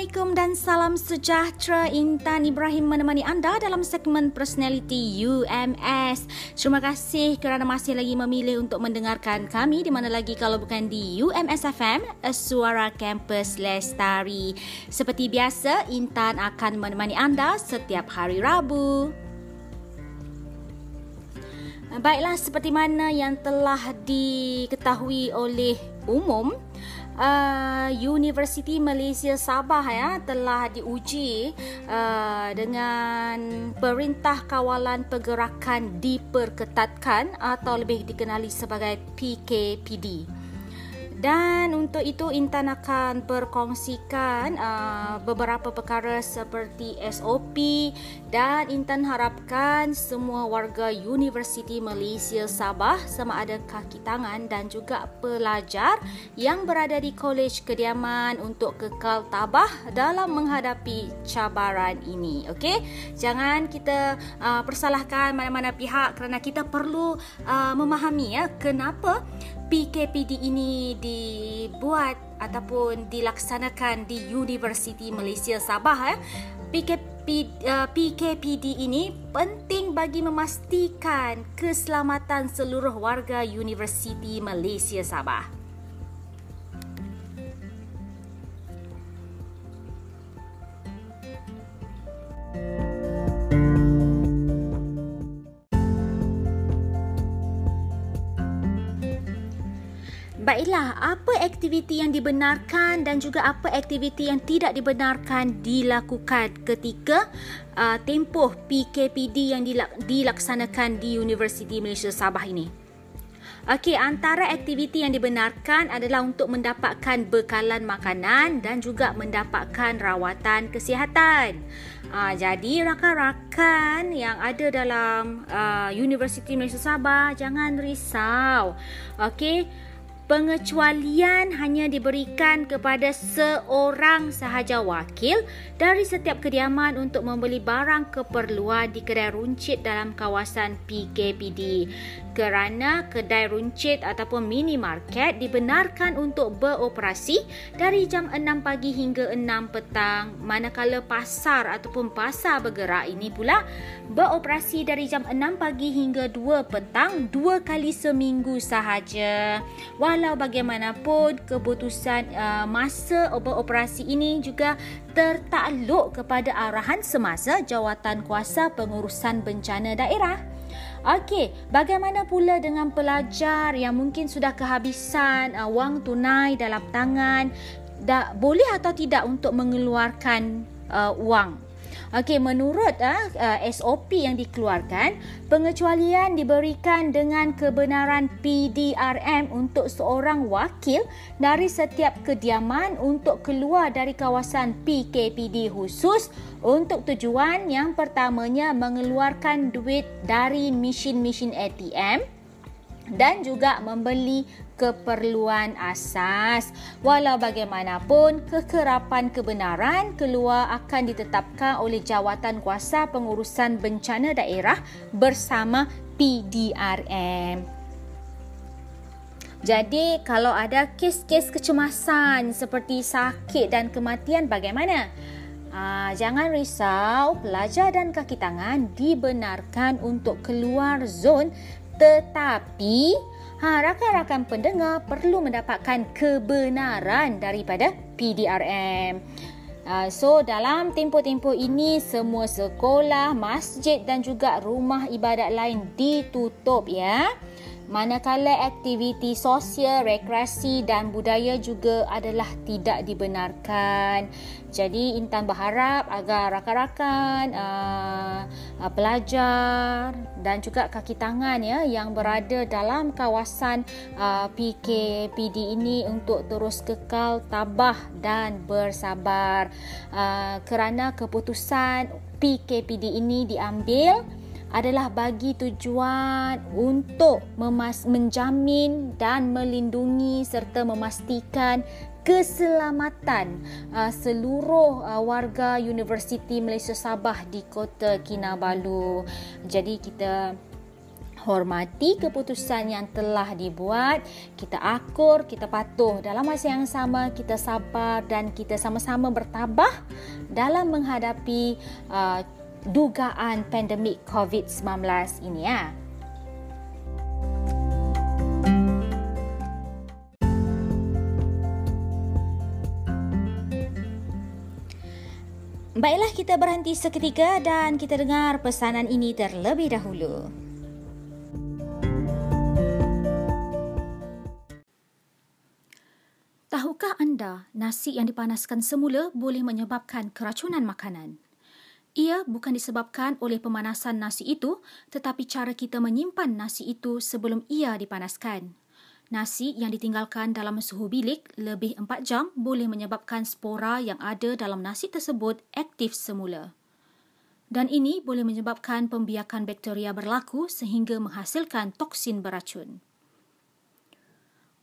Assalamualaikum dan salam sejahtera. Intan Ibrahim menemani anda dalam segmen personality UMS. Terima kasih kerana masih lagi memilih untuk mendengarkan kami, di mana lagi kalau bukan di UMS FM, Suara Kampus Lestari. Seperti biasa, Intan akan menemani anda setiap hari Rabu. Baiklah, seperti mana yang telah diketahui oleh umum, Universiti Malaysia Sabah telah diuji dengan Perintah Kawalan Pergerakan Diperketatkan atau lebih dikenali sebagai PKPD. Dan untuk itu Intan akan berkongsikan beberapa perkara seperti SOP, dan Intan harapkan semua warga Universiti Malaysia Sabah sama ada kaki tangan dan juga pelajar yang berada di kolej kediaman untuk kekal tabah dalam menghadapi cabaran ini. Okey, jangan kita persalahkan mana-mana pihak kerana kita perlu memahami kenapa PKPD ini dibuat ataupun dilaksanakan di Universiti Malaysia Sabah. PKPD ini penting bagi memastikan keselamatan seluruh warga Universiti Malaysia Sabah. Baiklah, apa aktiviti yang dibenarkan dan juga apa aktiviti yang tidak dibenarkan dilakukan ketika tempoh PKPD yang dilaksanakan di Universiti Malaysia Sabah ini? Okey, antara aktiviti yang dibenarkan adalah untuk mendapatkan bekalan makanan dan juga mendapatkan rawatan kesihatan. Jadi rakan-rakan yang ada dalam Universiti Malaysia Sabah, jangan risau. Okey, pengecualian hanya diberikan kepada seorang sahaja wakil dari setiap kediaman untuk membeli barang keperluan di kedai runcit dalam kawasan PKPD, kerana kedai runcit ataupun minimarket dibenarkan untuk beroperasi dari jam 6 pagi hingga 6 petang, manakala pasar ataupun pasar bergerak ini pula beroperasi dari jam 6 pagi hingga 2 petang 2 kali seminggu sahaja. Walau bagaimanapun, keputusan masa operasi ini juga tertakluk kepada arahan semasa Jawatan Kuasa Pengurusan Bencana Daerah. Okey, bagaimana pula dengan pelajar yang mungkin sudah kehabisan wang tunai dalam tangan? Boleh atau tidak untuk mengeluarkan wang? Okey, menurut SOP yang dikeluarkan, pengecualian diberikan dengan kebenaran PDRM untuk seorang wakil dari setiap kediaman untuk keluar dari kawasan PKPD khusus untuk tujuan yang pertamanya mengeluarkan duit dari mesin-mesin ATM dan juga membeli keperluan asas. Walau bagaimanapun, kekerapan kebenaran keluar akan ditetapkan oleh Jawatan Kuasa Pengurusan Bencana Daerah bersama PDRM. Jadi, kalau ada kes-kes kecemasan seperti sakit dan kematian, bagaimana? Jangan risau, pelajar dan kaki tangan dibenarkan untuk keluar zon, tetapi rakan-rakan pendengar perlu mendapatkan kebenaran daripada PDRM. So, dalam tempoh-tempoh ini, semua sekolah, masjid dan juga rumah ibadat lain ditutup ya. Manakala aktiviti sosial, rekreasi dan budaya juga adalah tidak dibenarkan. Jadi Intan berharap agar rakan-rakan, pelajar dan juga kaki tangan yang berada dalam kawasan PKPD ini untuk terus kekal tabah dan bersabar, kerana keputusan PKPD ini diambil adalah bagi tujuan untuk menjamin dan melindungi serta memastikan keselamatan seluruh warga Universiti Malaysia Sabah di Kota Kinabalu. Jadi kita hormati keputusan yang telah dibuat, kita akur, kita patuh. Dalam masa yang sama, kita sabar dan kita sama-sama bertabah dalam menghadapi dugaan pandemik COVID-19 ini ya. Baiklah, kita berhenti seketika dan kita dengar pesanan ini terlebih dahulu. Tahukah anda, nasi yang dipanaskan semula boleh menyebabkan keracunan makanan? Ia bukan disebabkan oleh pemanasan nasi itu, tetapi cara kita menyimpan nasi itu sebelum ia dipanaskan. Nasi yang ditinggalkan dalam suhu bilik lebih 4 jam boleh menyebabkan spora yang ada dalam nasi tersebut aktif semula. Dan ini boleh menyebabkan pembiakan bakteria berlaku sehingga menghasilkan toksin beracun.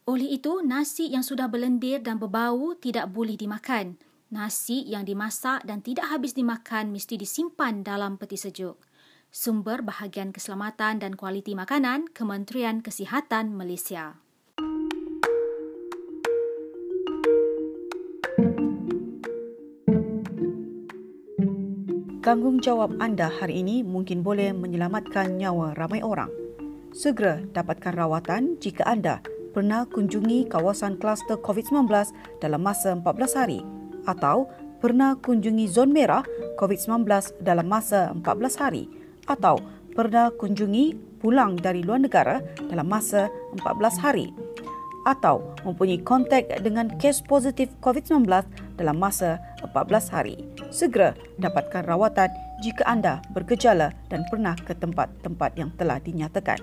Oleh itu, nasi yang sudah berlendir dan berbau tidak boleh dimakan. Nasi yang dimasak dan tidak habis dimakan mesti disimpan dalam peti sejuk. Sumber Bahagian Keselamatan dan Kualiti Makanan, Kementerian Kesihatan Malaysia. Tanggungjawab anda hari ini mungkin boleh menyelamatkan nyawa ramai orang. Segera dapatkan rawatan jika anda pernah kunjungi kawasan kluster COVID-19 dalam masa 14 hari. Atau pernah kunjungi zon merah COVID-19 dalam masa 14 hari atau pernah kunjungi pulang dari luar negara dalam masa 14 hari atau mempunyai kontak dengan kes positif COVID-19 dalam masa 14 hari. Segera dapatkan rawatan jika anda bergejala dan pernah ke tempat-tempat yang telah dinyatakan.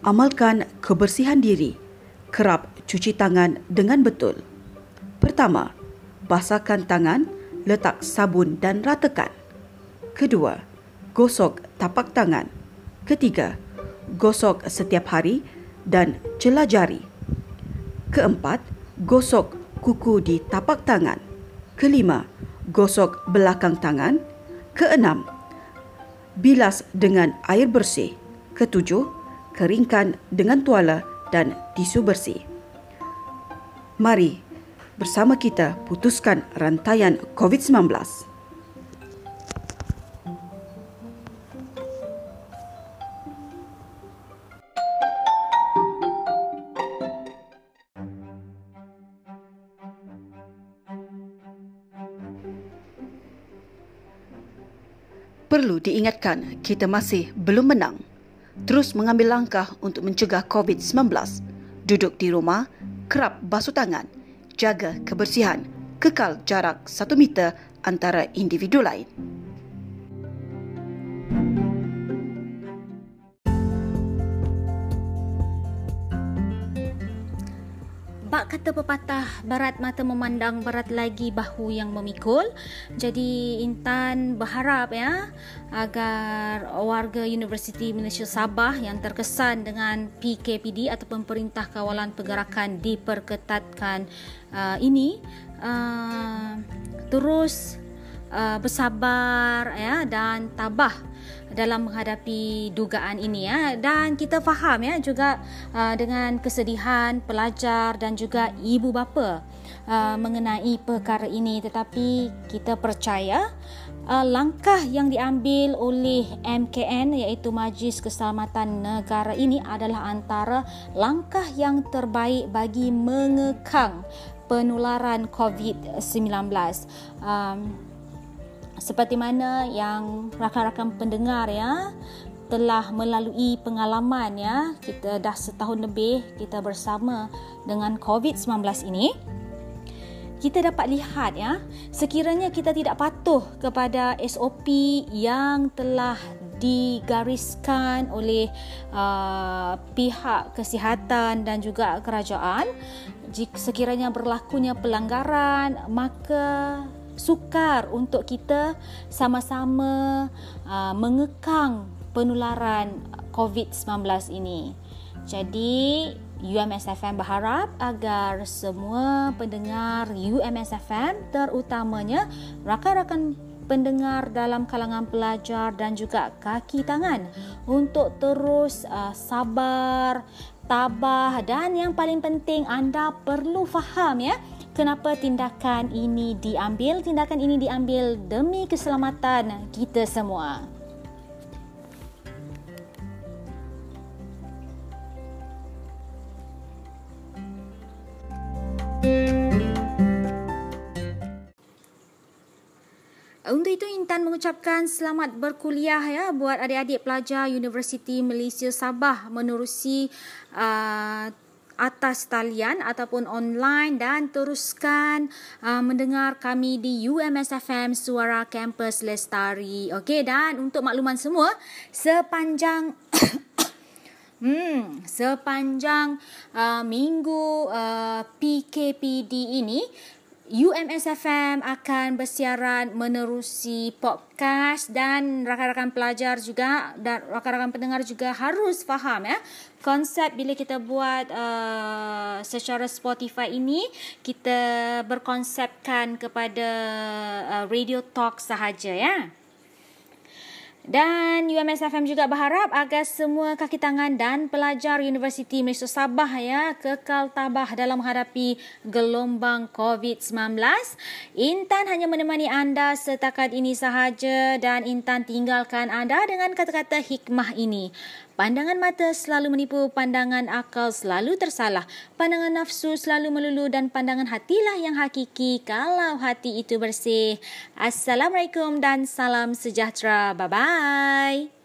Amalkan kebersihan diri. Kerap cuci tangan dengan betul. Pertama, basahkan tangan, letak sabun dan ratakan. Kedua, gosok tapak tangan. Ketiga, gosok setiap hari dan celah jari. Keempat, gosok kuku di tapak tangan. Kelima, gosok belakang tangan. Keenam, bilas dengan air bersih. Ketujuh, keringkan dengan tuala dan tisu bersih. Mari bersama kita putuskan rantaian COVID-19. Perlu diingatkan, kita masih belum menang. Terus mengambil langkah untuk mencegah COVID-19. Duduk di rumah, kerap basuh tangan, jaga kebersihan, kekal jarak 1 meter antara individu lain. Bak kata pepatah, berat mata memandang, berat lagi bahu yang memikul. Jadi Intan berharap ya agar warga Universiti Malaysia Sabah yang terkesan dengan PKPD ataupun Perintah Kawalan Pergerakan Diperketatkan terus bersabar ya dan tabah dalam menghadapi dugaan ini ya. Dan kita faham ya juga dengan kesedihan pelajar dan juga ibu bapa mengenai perkara ini, tetapi kita percaya langkah yang diambil oleh MKN iaitu Majlis Keselamatan Negara ini adalah antara langkah yang terbaik bagi mengekang penularan COVID-19. Seperti mana yang rakan-rakan pendengar ya telah melalui pengalaman ya, kita dah setahun lebih kita bersama dengan COVID-19 ini, kita dapat lihat ya sekiranya kita tidak patuh kepada SOP yang telah digariskan oleh pihak kesihatan dan juga kerajaan, jika sekiranya berlakunya pelanggaran maka sukar untuk kita sama-sama mengekang penularan COVID-19 ini. Jadi, UMS FM berharap agar semua pendengar UMS FM, terutamanya rakan-rakan pendengar dalam kalangan pelajar dan juga kaki tangan, untuk terus sabar, tabah, dan yang paling penting anda perlu faham ya kenapa tindakan ini diambil demi keselamatan kita semua. Untuk itu, Intan mengucapkan selamat berkuliah ya buat adik-adik pelajar Universiti Malaysia Sabah menerusi atas talian ataupun online, dan teruskan mendengar kami di UMS FM Suara Kampus Lestari. Okey, dan untuk makluman semua, sepanjang minggu PKPD ini, UMS FM akan bersiaran menerusi podcast, dan rakan-rakan pelajar juga dan rakan-rakan pendengar juga harus faham ya konsep bila kita buat secara Spotify ini. Kita berkonsepkan kepada radio talk sahaja ya. Dan UMS FM juga berharap agar semua kaki tangan dan pelajar Universiti Malaysia Sabah ya kekal tabah dalam menghadapi gelombang COVID-19. Intan hanya menemani anda setakat ini sahaja, dan Intan tinggalkan anda dengan kata-kata hikmah ini. Pandangan mata selalu menipu, pandangan akal selalu tersalah, pandangan nafsu selalu melulu, dan pandangan hatilah yang hakiki kalau hati itu bersih. Assalamualaikum dan salam sejahtera. Bye-bye.